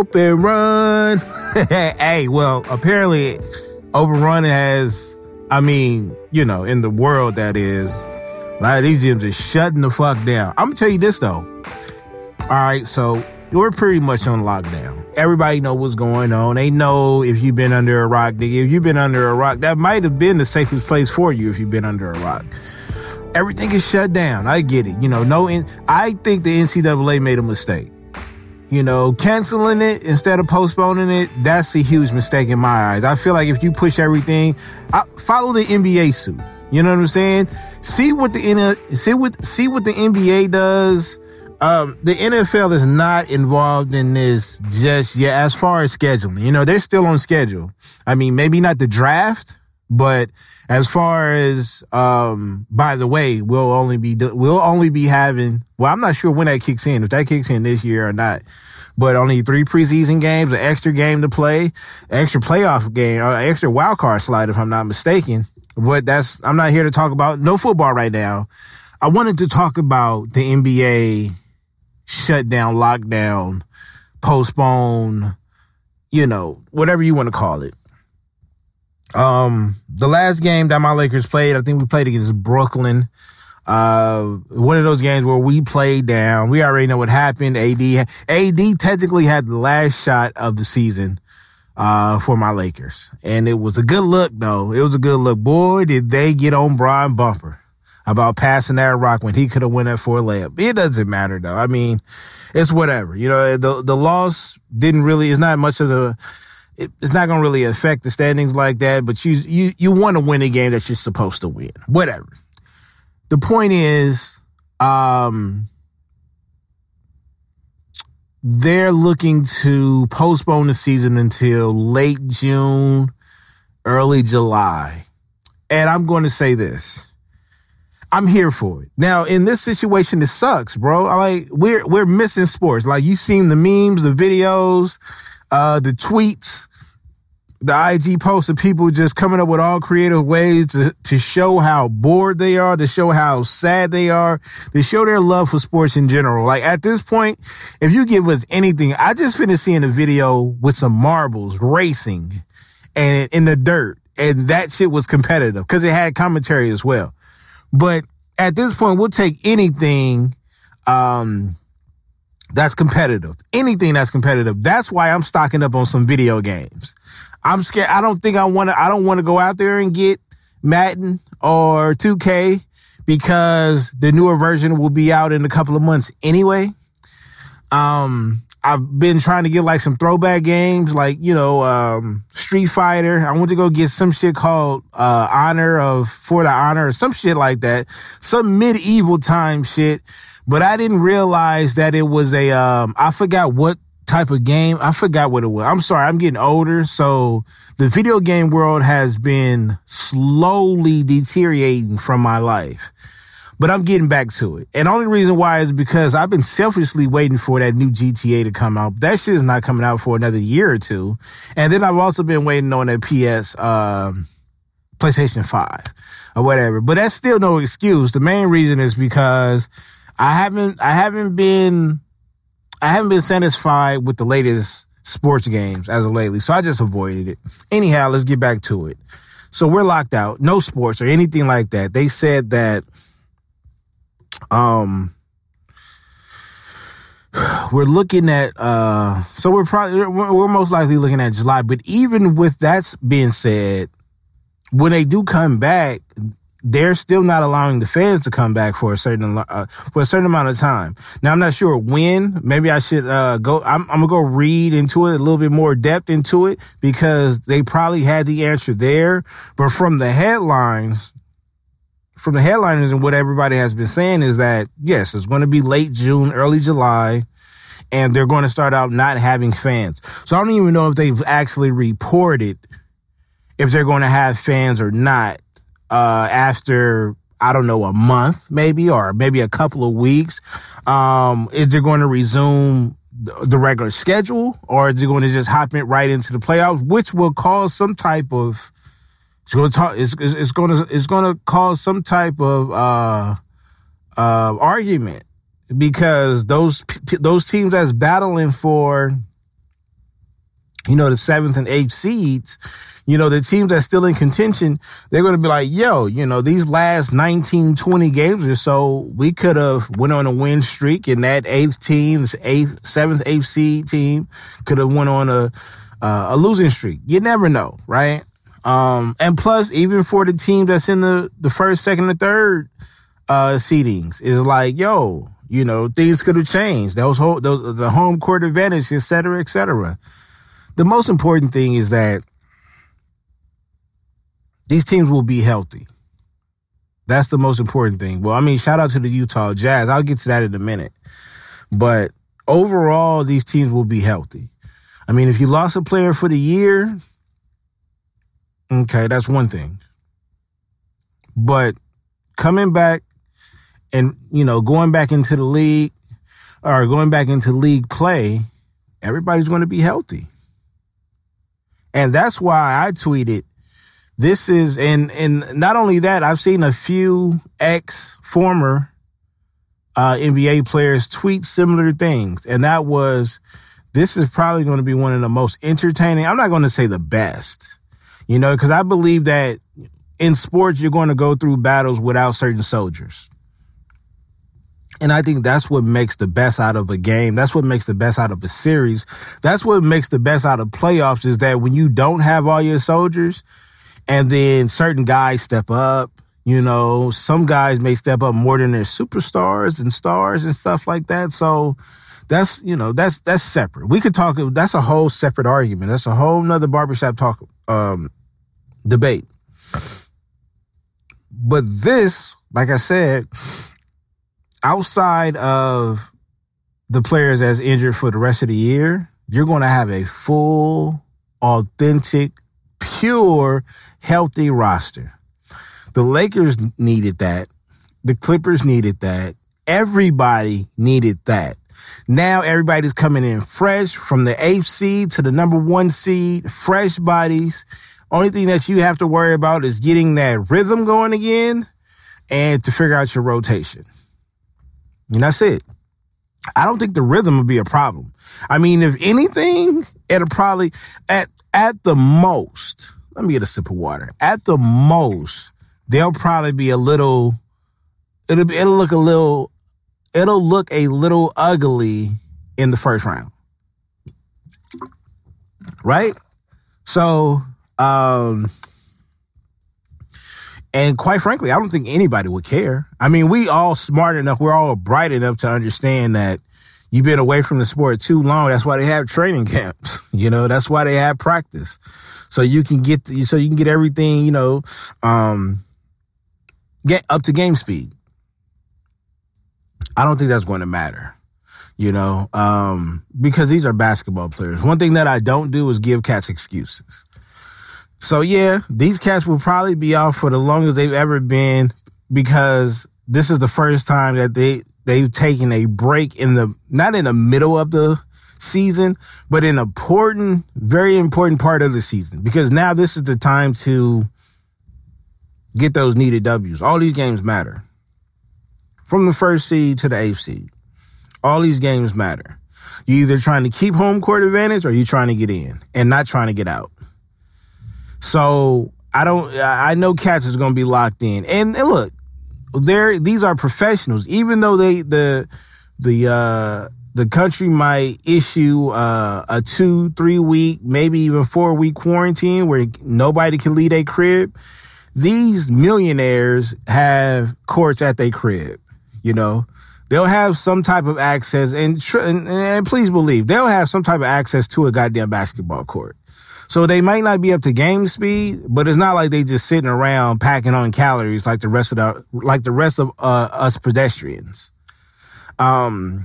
open run. Hey, well, apparently open run has, I mean, you know, in the world that is, a lot of these gyms are shutting the fuck down. I'm going to tell you this, though. All right, so we're pretty much on lockdown. Everybody know what's going on. They know if you've been under a rock, nigga, if you've been under a rock, that might have been the safest place for you if you've been under a rock. Everything is shut down. I get it. You know, I think the NCAA made a mistake. You know, canceling it instead of postponing it, that's a huge mistake in my eyes. I feel like if you push everything, follow the NBA suit. You know what I'm saying? See what the NBA does. The NFL is not involved in this just yet as far as scheduling. You know, they're still on schedule. I mean, maybe not the draft, but as far as, by the way, we'll only be having, well, I'm not sure when that kicks in, if that kicks in this year or not, but only 3 preseason games, an extra game to play, an extra playoff game, or an extra wild card slide, if I'm not mistaken. But I'm not here to talk about no football right now. I wanted to talk about the NBA shutdown, lockdown, postpone, you know, whatever you want to call it. The last game that my Lakers played, I think we played against Brooklyn. One of those games where we played down. We already know what happened. AD technically had the last shot of the season, for my Lakers. And it was a good look, though. It was a good look. Boy, did they get on Brian Bumper about passing that rock when he could have went at 4 layup. It doesn't matter, though. I mean, it's whatever. You know, the loss didn't really, it's not much of a, it's not going to really affect the standings like that, but you want to win a game that you're supposed to win. Whatever. The point is, they're looking to postpone the season until late June, early July. And I'm going to say this. I'm here for it. Now, in this situation, it sucks, bro. Like, we're missing sports. Like, you've seen the memes, the videos, the tweets, the IG posts of people just coming up with all creative ways to show how bored they are, to show how sad they are, to show their love for sports in general. Like, at this point, if you give us anything, I just finished seeing a video with some marbles racing and in the dirt, and that shit was competitive because it had commentary as well. But at this point, we'll take anything, that's competitive. Anything that's competitive. That's why I'm stocking up on some video games. I'm scared. I don't want to go out there and get Madden or 2K because the newer version will be out in a couple of months anyway. I've been trying to get like some throwback games, like, you know, Street Fighter. I want to go get some shit called, For the Honor or some shit like that. Some medieval time shit. But I didn't realize that it was I forgot what type of game. I forgot what it was. I'm sorry. I'm getting older. So the video game world has been slowly deteriorating from my life, but I'm getting back to it. And the only reason why is because I've been selfishly waiting for that new GTA to come out. That shit is not coming out for another year or two. And then I've also been waiting on that PlayStation 5 or whatever, but that's still no excuse. The main reason is because I haven't been satisfied with the latest sports games as of lately, so I just avoided it. Anyhow, let's get back to it. So we're locked out. No sports or anything like that. They said that we're looking at so we're most likely looking at July, but even with that being said, when they do come back, they're still not allowing the fans to come back for a certain amount of time. Now, I'm not sure when. Maybe I should go. I'm gonna go read into it a little bit more depth into it because they probably had the answer there. But from the headliners and what everybody has been saying is that yes, it's going to be late June, early July, and they're going to start out not having fans. So I don't even know if they've actually reported if they're going to have fans or not. After, I don't know, a month maybe, or maybe a couple of weeks, is it going to resume the regular schedule, or is it going to just hop it right into the playoffs, which will cause some type of, it's going to cause some type of, argument because those teams that's battling for you know, the 7th and 8th seeds, you know, the teams that's still in contention, they're going to be like, yo, you know, these last 19, 20 games or so, we could have went on a win streak, and that 7th, 8th seed team could have went on a losing streak. You never know, right? And plus, even for the team that's in the 1st, 2nd, and 3rd seedings, is like, yo, you know, things could have changed. The home court advantage, et cetera, et cetera. The most important thing is that these teams will be healthy. That's the most important thing. Well, I mean, shout out to the Utah Jazz. I'll get to that in a minute. But overall, these teams will be healthy. I mean, if you lost a player for the year, okay, that's one thing. But coming back and, you know, going back into league play, everybody's going to be healthy. And that's why I tweeted, and not only that, I've seen a few ex-former NBA players tweet similar things. And that was, this is probably going to be one of the most entertaining. I'm not going to say the best, you know, because I believe that in sports, you're going to go through battles without certain soldiers. And I think that's what makes the best out of a game. That's what makes the best out of a series. That's what makes the best out of playoffs, is that when you don't have all your soldiers, and then certain guys step up, you know, some guys may step up more than their superstars and stars and stuff like that. So that's, you know, that's separate. We could talk, that's a whole separate argument. That's a whole nother barbershop talk, debate. But this, like I said, outside of the players as injured for the rest of the year, you're going to have a full, authentic, pure, healthy roster. The Lakers needed that. The Clippers needed that. Everybody needed that. Now everybody's coming in fresh from the 8th seed to the number 1 seed, fresh bodies. Only thing that you have to worry about is getting that rhythm going again and to figure out your rotation. And that's it. I don't think the rhythm would be a problem. I mean, if anything, it'll probably, at the most, let me get a sip of water. At the most, they'll probably be it'll look a little ugly in the first round. Right? So, and quite frankly, I don't think anybody would care. I mean, we all smart enough, we're all bright enough to understand that you've been away from the sport too long. That's why they have training camps. You know, that's why they have practice. So you can get, everything, you know, get up to game speed. I don't think that's going to matter, you know, because these are basketball players. One thing that I don't do is give cats excuses. So, yeah, these cats will probably be off for the longest they've ever been, because this is the first time that they've taken a break not in the middle of the season, but in very important part of the season, because now this is the time to get those needed W's. All these games matter. From the 1st seed to the 8th seed, all these games matter. You're either trying to keep home court advantage or you're trying to get in and not trying to get out. So I know cats is going to be locked in. And look, these are professionals. Even though the country might issue a 2-3 week, maybe even 4-week quarantine where nobody can leave their crib, these millionaires have courts at their crib. You know, they'll have some type of access, and please believe, they'll have some type of access to a goddamn basketball court. So they might not be up to game speed, but it's not like they just sitting around packing on calories like the rest of us pedestrians. I'm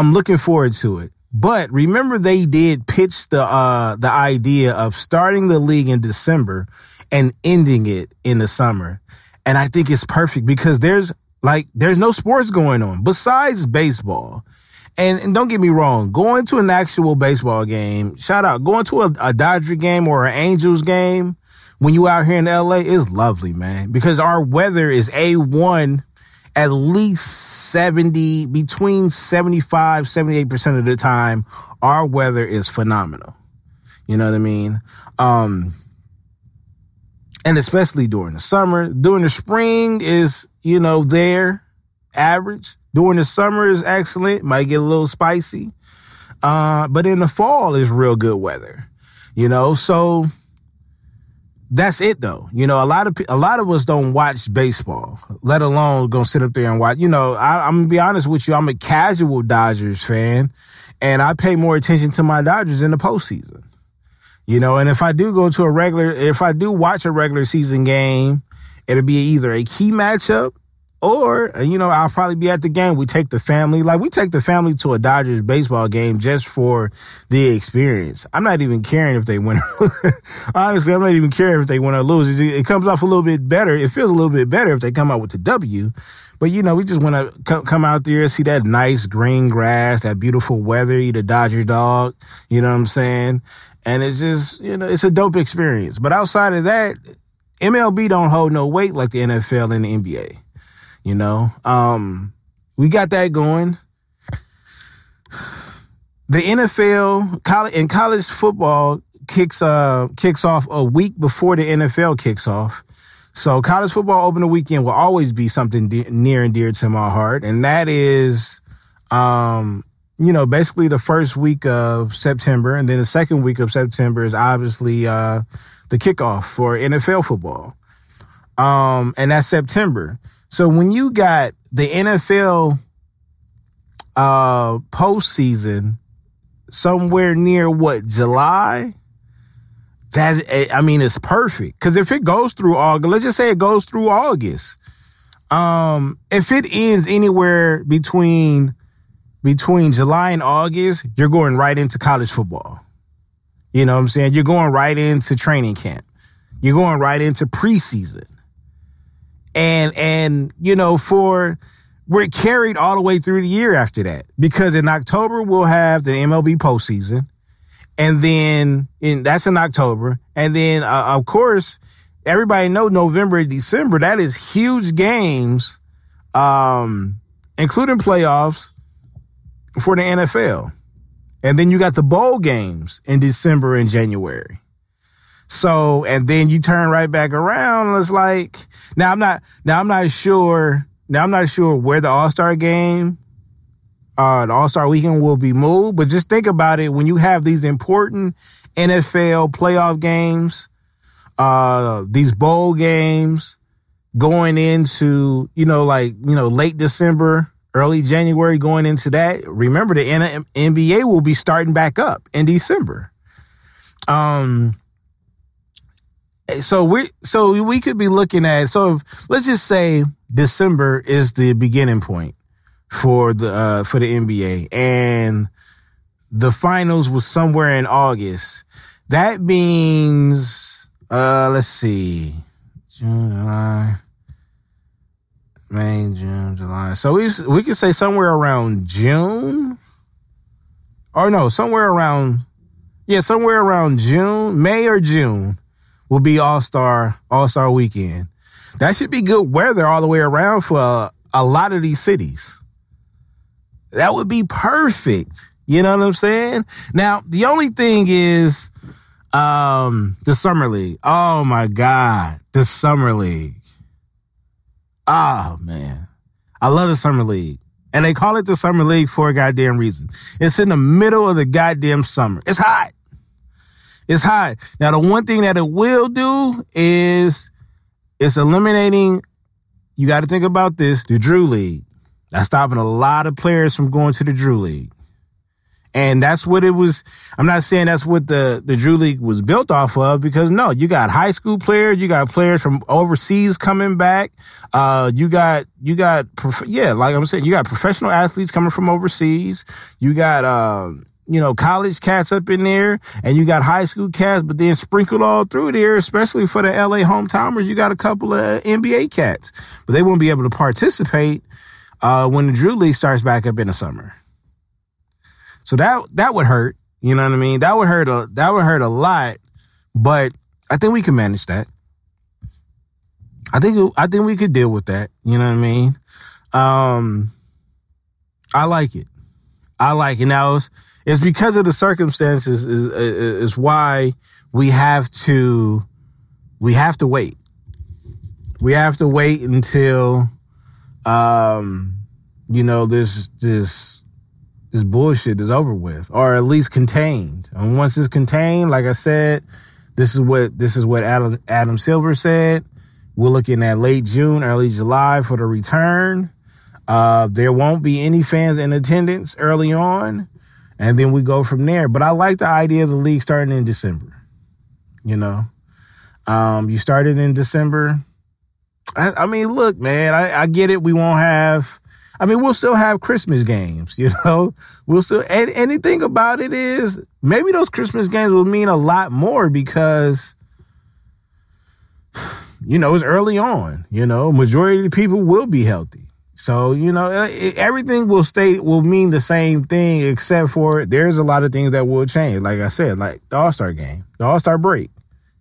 looking forward to it. But remember, they did pitch the idea of starting the league in December and ending it in the summer. And I think it's perfect, because there's no sports going on besides baseball. And don't get me wrong, going to an actual baseball game, shout out, going to a Dodger game or an Angels game when you out here in LA is lovely, man, because our weather is A1 at least 75, 78% of the time. Our weather is phenomenal. You know what I mean? And especially during the summer. During the spring is, you know, there, average. During the summer is excellent. Might get a little spicy. But in the fall is real good weather, you know? So that's it though. You know, a lot of us don't watch baseball, let alone gonna sit up there and watch. You know, I'm gonna be honest with you. I'm a casual Dodgers fan and I pay more attention to my Dodgers in the postseason. You know, and if I do go to if I do watch a regular season game, it'll be either a key matchup or, you know, I'll probably be at the game. We take the family to a Dodgers baseball game just for the experience. I'm not even caring if they win or lose. Honestly, I'm not even caring if they win or lose. It comes off a little bit better. It feels a little bit better if they come out with the W. But, you know, we just want to come out there, see that nice green grass, that beautiful weather, eat a Dodger dog. You know what I'm saying? And it's just, you know, it's a dope experience. But outside of that, MLB don't hold no weight like the NFL and the NBA. You know, we got that going. The NFL and college football kicks off a week before the NFL kicks off. So college football opening weekend will always be something near and dear to my heart. And that is, you know, basically the first week of September. And then the second week of September is obviously the kickoff for NFL football. And that's September. So when you got the NFL postseason somewhere near July, it's perfect. Because if it goes through August, let's just say it goes through August. If it ends anywhere between July and August, you're going right into college football. You know what I'm saying? You're going right into training camp. You're going right into preseason. And, you know, we're carried all the way through the year after that, because in October we'll have the MLB postseason. And then that's in October. And then, of course, everybody know November and December, that is huge games, including playoffs for the NFL. And then you got the bowl games in December and January. So, and then you turn right back around and it's like, now I'm not sure where the All-Star game, the All-Star weekend will be moved, but just think about it. When you have these important NFL playoff games, these bowl games going into, you know, like, you know, late December, early January going into that, remember the NBA will be starting back up in December. So we could be looking at, let's just say December is the beginning point for the NBA, and the finals was somewhere in August. That means, let's see, June, July. So we could say somewhere around June, May or June. Will be All-Star weekend. That should be good weather all the way around for a lot of these cities. That would be perfect. You know what I'm saying? Now, the only thing is the Summer League. Oh, my God. The Summer League. Oh, man. I love the Summer League. And they call it the Summer League for a goddamn reason. It's in the middle of the goddamn summer. It's hot. It's hot. Now, the one thing that it will do is it's eliminating, you got to think about this, the Drew League. That's stopping a lot of players from going to the Drew League. And that's what it was. I'm not saying that's what the Drew League was built off of, because, no, you got high school players. You got players from overseas coming back. You got professional athletes coming from overseas. You got you know, college cats up in there, and you got high school cats, but then sprinkled all through there, especially for the LA hometimers, you got a couple of NBA cats, but they won't be able to participate when the Drew League starts back up in the summer. So that would hurt. You know what I mean? That would hurt a lot, but I think we can manage that. I think we could deal with that. You know what I mean? I like it. I like it. Now, it's because of the circumstances is why we have to wait. We have to wait until, this bullshit is over with, or at least contained. And once it's contained, like I said, this is what Adam Silver said. We're looking at late June, early July for the return. There won't be any fans in attendance early on, and then we go from there. But I like the idea of the league starting in December. You started in December. I mean, look, man, I get it. We won't have. I mean, we'll still have Christmas games. We'll still. And the thing about it is, maybe those Christmas games will mean a lot more because, it's early on. Majority of the people will be healthy. So, everything will mean the same thing, except for there's a lot of things that will change. Like I said, like the All-Star game, the All-Star break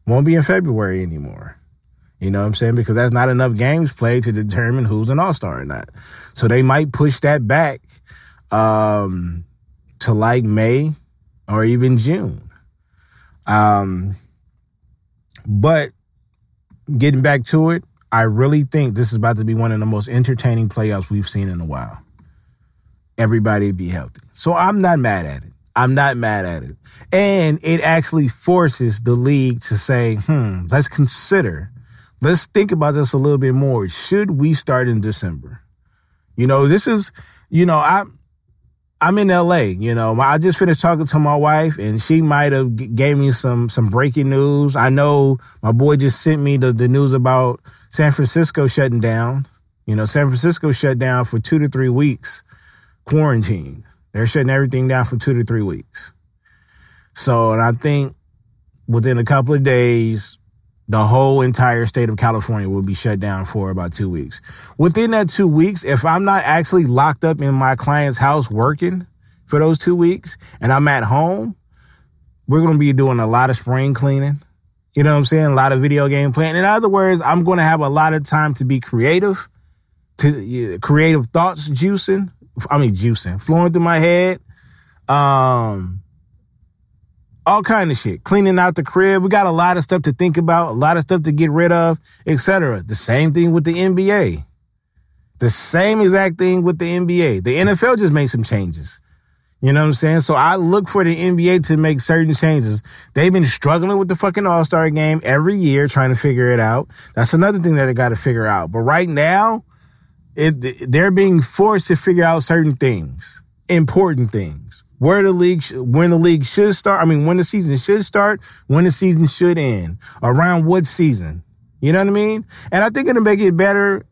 won't be in February anymore. You know what I'm saying? Because that's not enough games played to determine who's an All-Star or not. So they might push that back to like May or even June. But getting back to it, I really think this is about to be one of the most entertaining playoffs we've seen in a while. Everybody be healthy. So I'm not mad at it. And it actually forces the league to say, let's think about this a little bit more. Should we start in December? I'm in LA, I just finished talking to my wife, and she might have gave me some breaking news. I know my boy just sent me the news about San Francisco shutting down. San Francisco shut down for 2 to 3 weeks, quarantine. They're shutting everything down for 2 to 3 weeks. So, and I think within a couple of days, the whole entire state of California will be shut down for about 2 weeks. Within that 2 weeks, if I'm not actually locked up in my client's house working for those 2 weeks and I'm at home, we're going to be doing a lot of spring cleaning. You know what I'm saying? A lot of video game playing. In other words, I'm going to have a lot of time to be creative, to creative thoughts juicing, flowing through my head. All kind of shit. Cleaning out the crib. We got a lot of stuff to think about, a lot of stuff to get rid of, etc. The same thing with the NBA. The same exact thing with the NBA. The NFL just made some changes. You know what I'm saying? So I look for the NBA to make certain changes. They've been struggling with the fucking All-Star game every year, trying to figure it out. That's another thing that they got to figure out. But right now, they're being forced to figure out certain things, important things. When the league should start, when the season should start, when the season should end, around what season, you know what I mean? And I think it'll make it better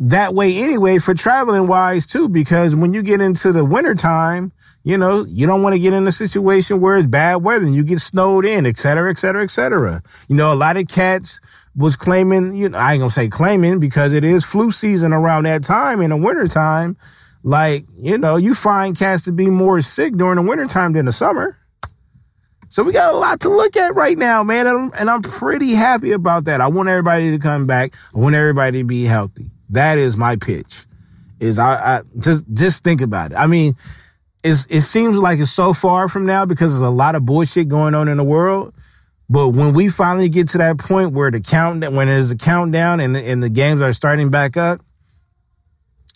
that way anyway for traveling wise too, because when you get into the wintertime, you don't want to get in a situation where it's bad weather and you get snowed in, et cetera, et cetera, et cetera. A lot of cats was claiming, I ain't gonna say claiming because it is flu season around that time in the wintertime. Like, you find cats to be more sick during the wintertime than the summer. So we got a lot to look at right now, man. And I'm pretty happy about that. I want everybody to come back. I want everybody to be healthy. That is my pitch. I just think about it. It seems like it's so far from now because there's a lot of bullshit going on in the world. But when we finally get to that point where when there's a countdown and the games are starting back up,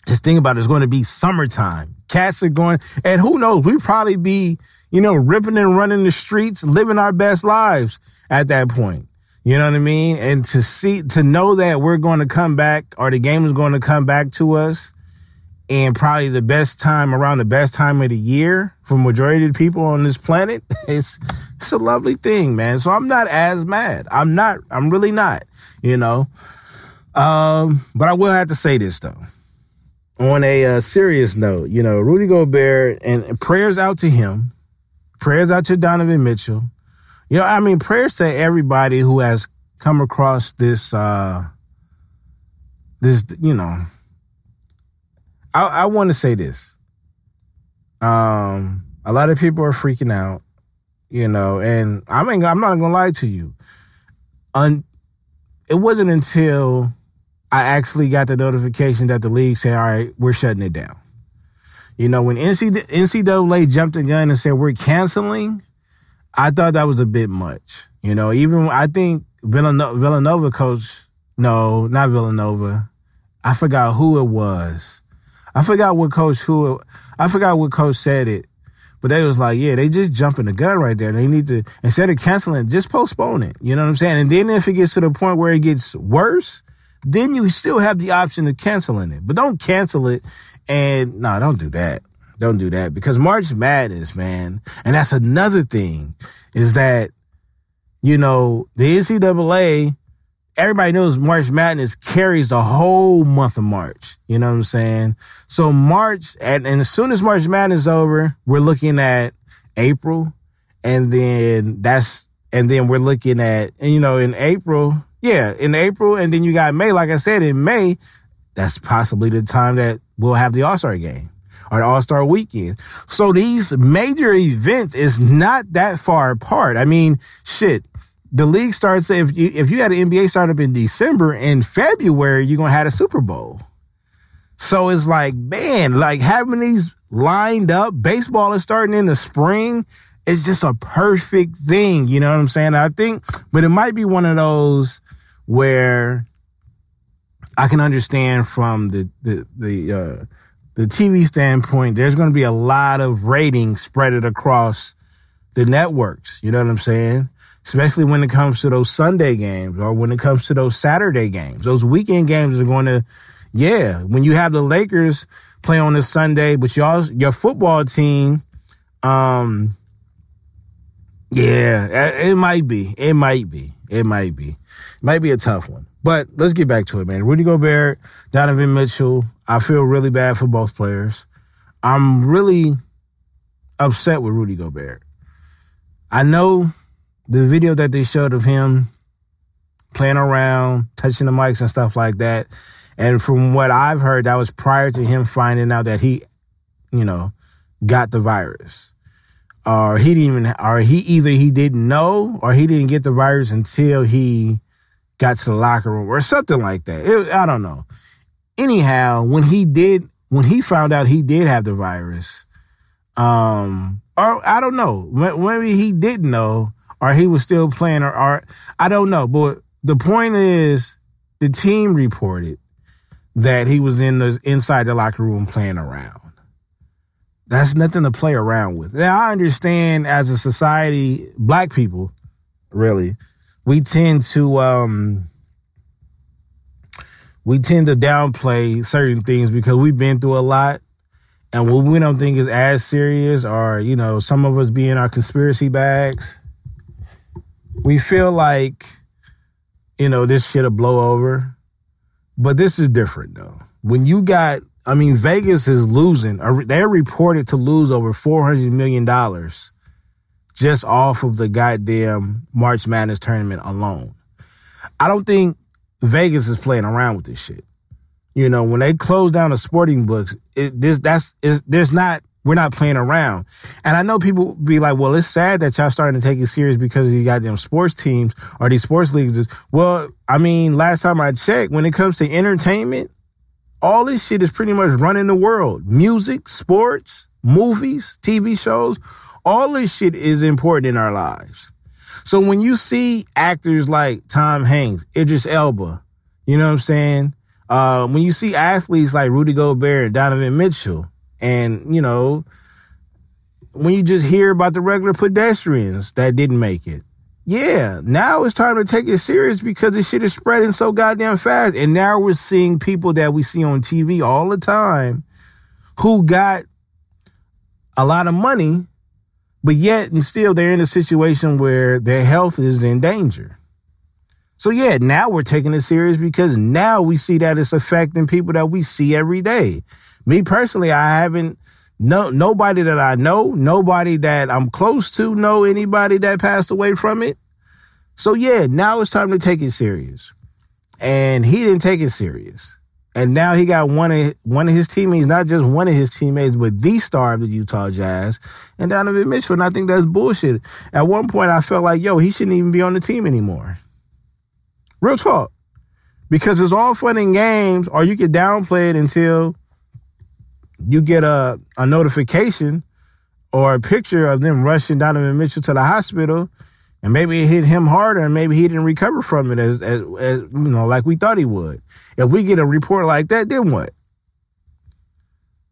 just think about it. It's going to be summertime. Cats are going, and who knows? We'll probably be, ripping and running the streets, living our best lives at that point. You know what I mean? And to know that we're going to come back, or the game is going to come back to us, and probably the best time of the year for majority of the people on this planet, it's a lovely thing, man. So I'm not as mad. I'm really not, But I will have to say this though. On a serious note, Rudy Gobert, and prayers out to him, prayers out to Donovan Mitchell. Prayers to everybody who has come across this, I want to say this. A lot of people are freaking out, and I'm not going to lie to you. It wasn't until I actually got the notification that the league said, all right, we're shutting it down. You know, when NCAA jumped the gun and said we're canceling, I thought that was a bit much. You know, even I think Villanova coach, no, not Villanova. I forgot who it was. I forgot what coach said it. But they was like, yeah, they just jumping the gun right there. They need to, instead of canceling, just postpone it. You know what I'm saying? And then if it gets to the point where it gets worse, then you still have the option of canceling it. But don't cancel it. And no, don't do that. Don't do that. Because March Madness, man. And that's another thing is that, you know, the NCAA, everybody knows March Madness carries the whole month of March. You know what I'm saying? So March, and as soon as March Madness is over, we're looking at April. And then we're looking at, and you know, in April. And then you got May. Like I said, in May, that's possibly the time that we'll have the All-Star game or the All-Star weekend. So these major events is not that far apart. I mean, shit. The league starts, if you had an NBA startup in December, in February, you're going to have a Super Bowl. So it's like, man, like having these lined up, baseball is starting in the spring. It's just a perfect thing. You know what I'm saying? I think, but it might be one of those where I can understand from the TV standpoint, there's going to be a lot of ratings spreaded across the networks. You know what I'm saying? Especially when it comes to those Sunday games or when it comes to those Saturday games. Those weekend games are going to, yeah, when you have the Lakers play on this Sunday, but your football team, yeah, it might be a tough one. But let's get back to it, man. Rudy Gobert, Donovan Mitchell, I feel really bad for both players. I'm really upset with Rudy Gobert. I know the video that they showed of him playing around, touching the mics and stuff like that. And from what I've heard, that was prior to him finding out that he, you know, got the virus. Or he didn't even, or he either he didn't know or he didn't get the virus until he got to the locker room or something like that. I don't know. Anyhow, when he found out he did have the virus, or I don't know, maybe he didn't know, or he was still playing, or I don't know. But the point is, the team reported that he was inside the locker room playing around. That's nothing to play around with. Now, I understand as a society, black people, really, we tend to downplay certain things because we've been through a lot. And what we don't think is as serious, or, you know, some of us be in our conspiracy bags, we feel like, you know, this shit'll blow over. But this is different, though. When you got, I mean, Vegas is losing. They're reported to lose over $400 million just off of the goddamn March Madness tournament alone. I don't think Vegas is playing around with this shit. You know, when they close down the sporting books, we're not playing around. And I know people be like, well, it's sad that y'all starting to take it serious because of these goddamn sports teams or these sports leagues. Well, I mean, last time I checked, when it comes to entertainment, all this shit is pretty much running the world. Music, sports, movies, TV shows, all this shit is important in our lives. So when you see actors like Tom Hanks, Idris Elba, you know what I'm saying? When you see athletes like Rudy Gobert and Donovan Mitchell, and, you know, when you just hear about the regular pedestrians that didn't make it. Yeah, now it's time to take it serious because this shit is spreading so goddamn fast. And now we're seeing people that we see on TV all the time who got a lot of money, but yet and still they're in a situation where their health is in danger. So, yeah, now we're taking it serious because now we see that it's affecting people that we see every day. Me personally, I haven't, nobody that I know, nobody that I'm close to know anybody that passed away from it. So, yeah, now it's time to take it serious. And he didn't take it serious. And now he got one of his teammates, not just one of his teammates, but the star of the Utah Jazz and Donovan Mitchell. And I think that's bullshit. At one point, I felt like, yo, he shouldn't even be on the team anymore. Real talk. Because it's all fun and games, or you can downplay it until you get a notification or a picture of them rushing Donovan Mitchell to the hospital, and maybe it hit him harder, and maybe he didn't recover from it as you know, like we thought he would. If we get a report like that, then what?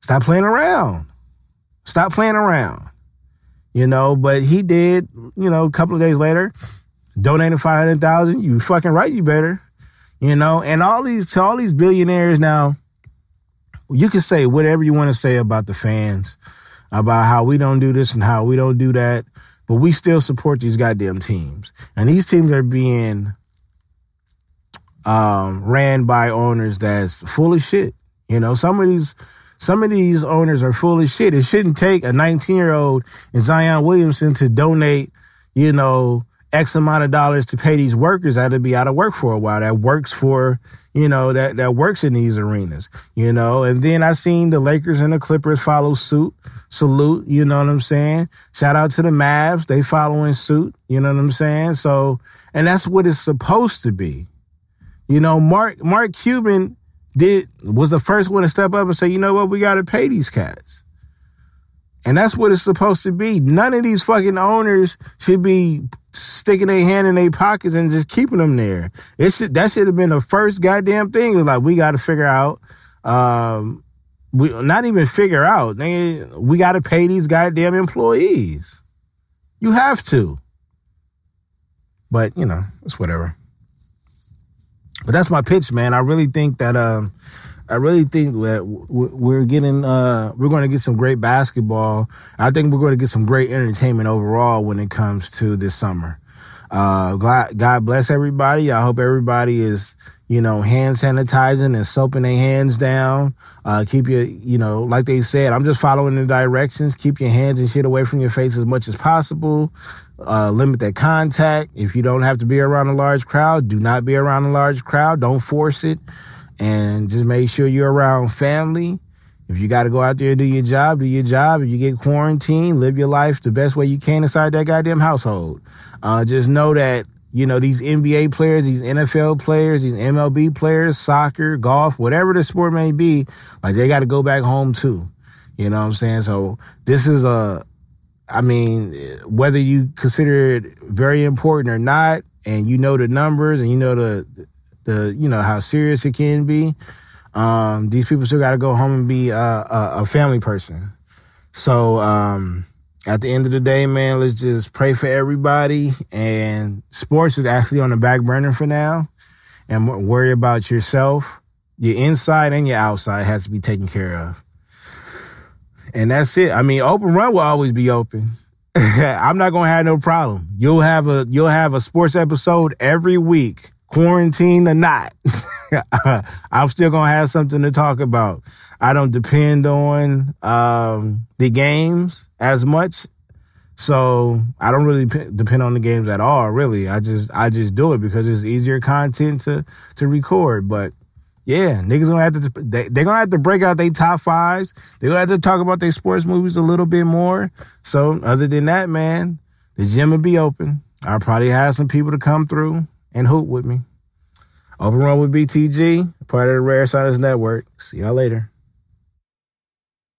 Stop playing around. Stop playing around. You know, but he did, you know, a couple of days later, donated $500,000. You fucking right, you better. You know, and all these billionaires now, you can say whatever you want to say about the fans, about how we don't do this and how we don't do that, but we still support these goddamn teams. And these teams are being ran by owners that's full of shit. You know, some of these owners are full of shit. It shouldn't take a 19-year-old and Zion Williamson to donate, you know, X amount of dollars to pay these workers that'll be out of work for a while. That works for, you know, that works in these arenas, you know. And then I seen the Lakers and the Clippers follow suit, salute, you know what I'm saying? Shout out to the Mavs. They following suit, you know what I'm saying? So, and that's what it's supposed to be. You know, Mark Cuban was the first one to step up and say, you know what, we got to pay these cats. And that's what it's supposed to be. None of these fucking owners should be sticking their hand in their pockets and just keeping them there. That should have been the first goddamn thing. It was like, we got to figure out, we not even figure out, we got to pay these goddamn employees. You have to. But, you know, it's whatever. But that's my pitch, man. I really think that we're going to get some great basketball. I think we're going to get some great entertainment overall when it comes to this summer. God bless everybody. I hope everybody is, you know, hand sanitizing and soaping their hands down. Keep your, you know, like they said, I'm just following the directions. Keep your hands and shit away from your face as much as possible. Limit that contact. If you don't have to be around a large crowd, do not be around a large crowd. Don't force it. And just make sure you're around family. If you got to go out there and do your job, do your job. If you get quarantined, live your life the best way you can inside that goddamn household. Just know that, you know, these NBA players, these NFL players, these MLB players, soccer, golf, whatever the sport may be, like they got to go back home too. You know what I'm saying? So this is whether you consider it very important or not, and you know the numbers and you know the you know how serious it can be, these people still got to go home and be a family person. So at the end of the day, man, let's just pray for everybody. And sports is actually on the back burner for now. And worry about yourself. Your inside and your outside has to be taken care of. And that's it. I mean, open run will always be open. I'm not going to have no problem. You'll have a sports episode every week. Quarantine or not, I'm still going to have something to talk about. I don't depend on the games as much. So I don't really depend on the games at all, really. I just do it because it's easier content to record. But, yeah, niggas going to have to they're going to have to break out their top fives. They're going to have to talk about their sports movies a little bit more. So other than that, man, the gym will be open. I'll probably have some people to come through and hoop with me. Overrun with BTG, part of the Rare Science Network. See y'all later.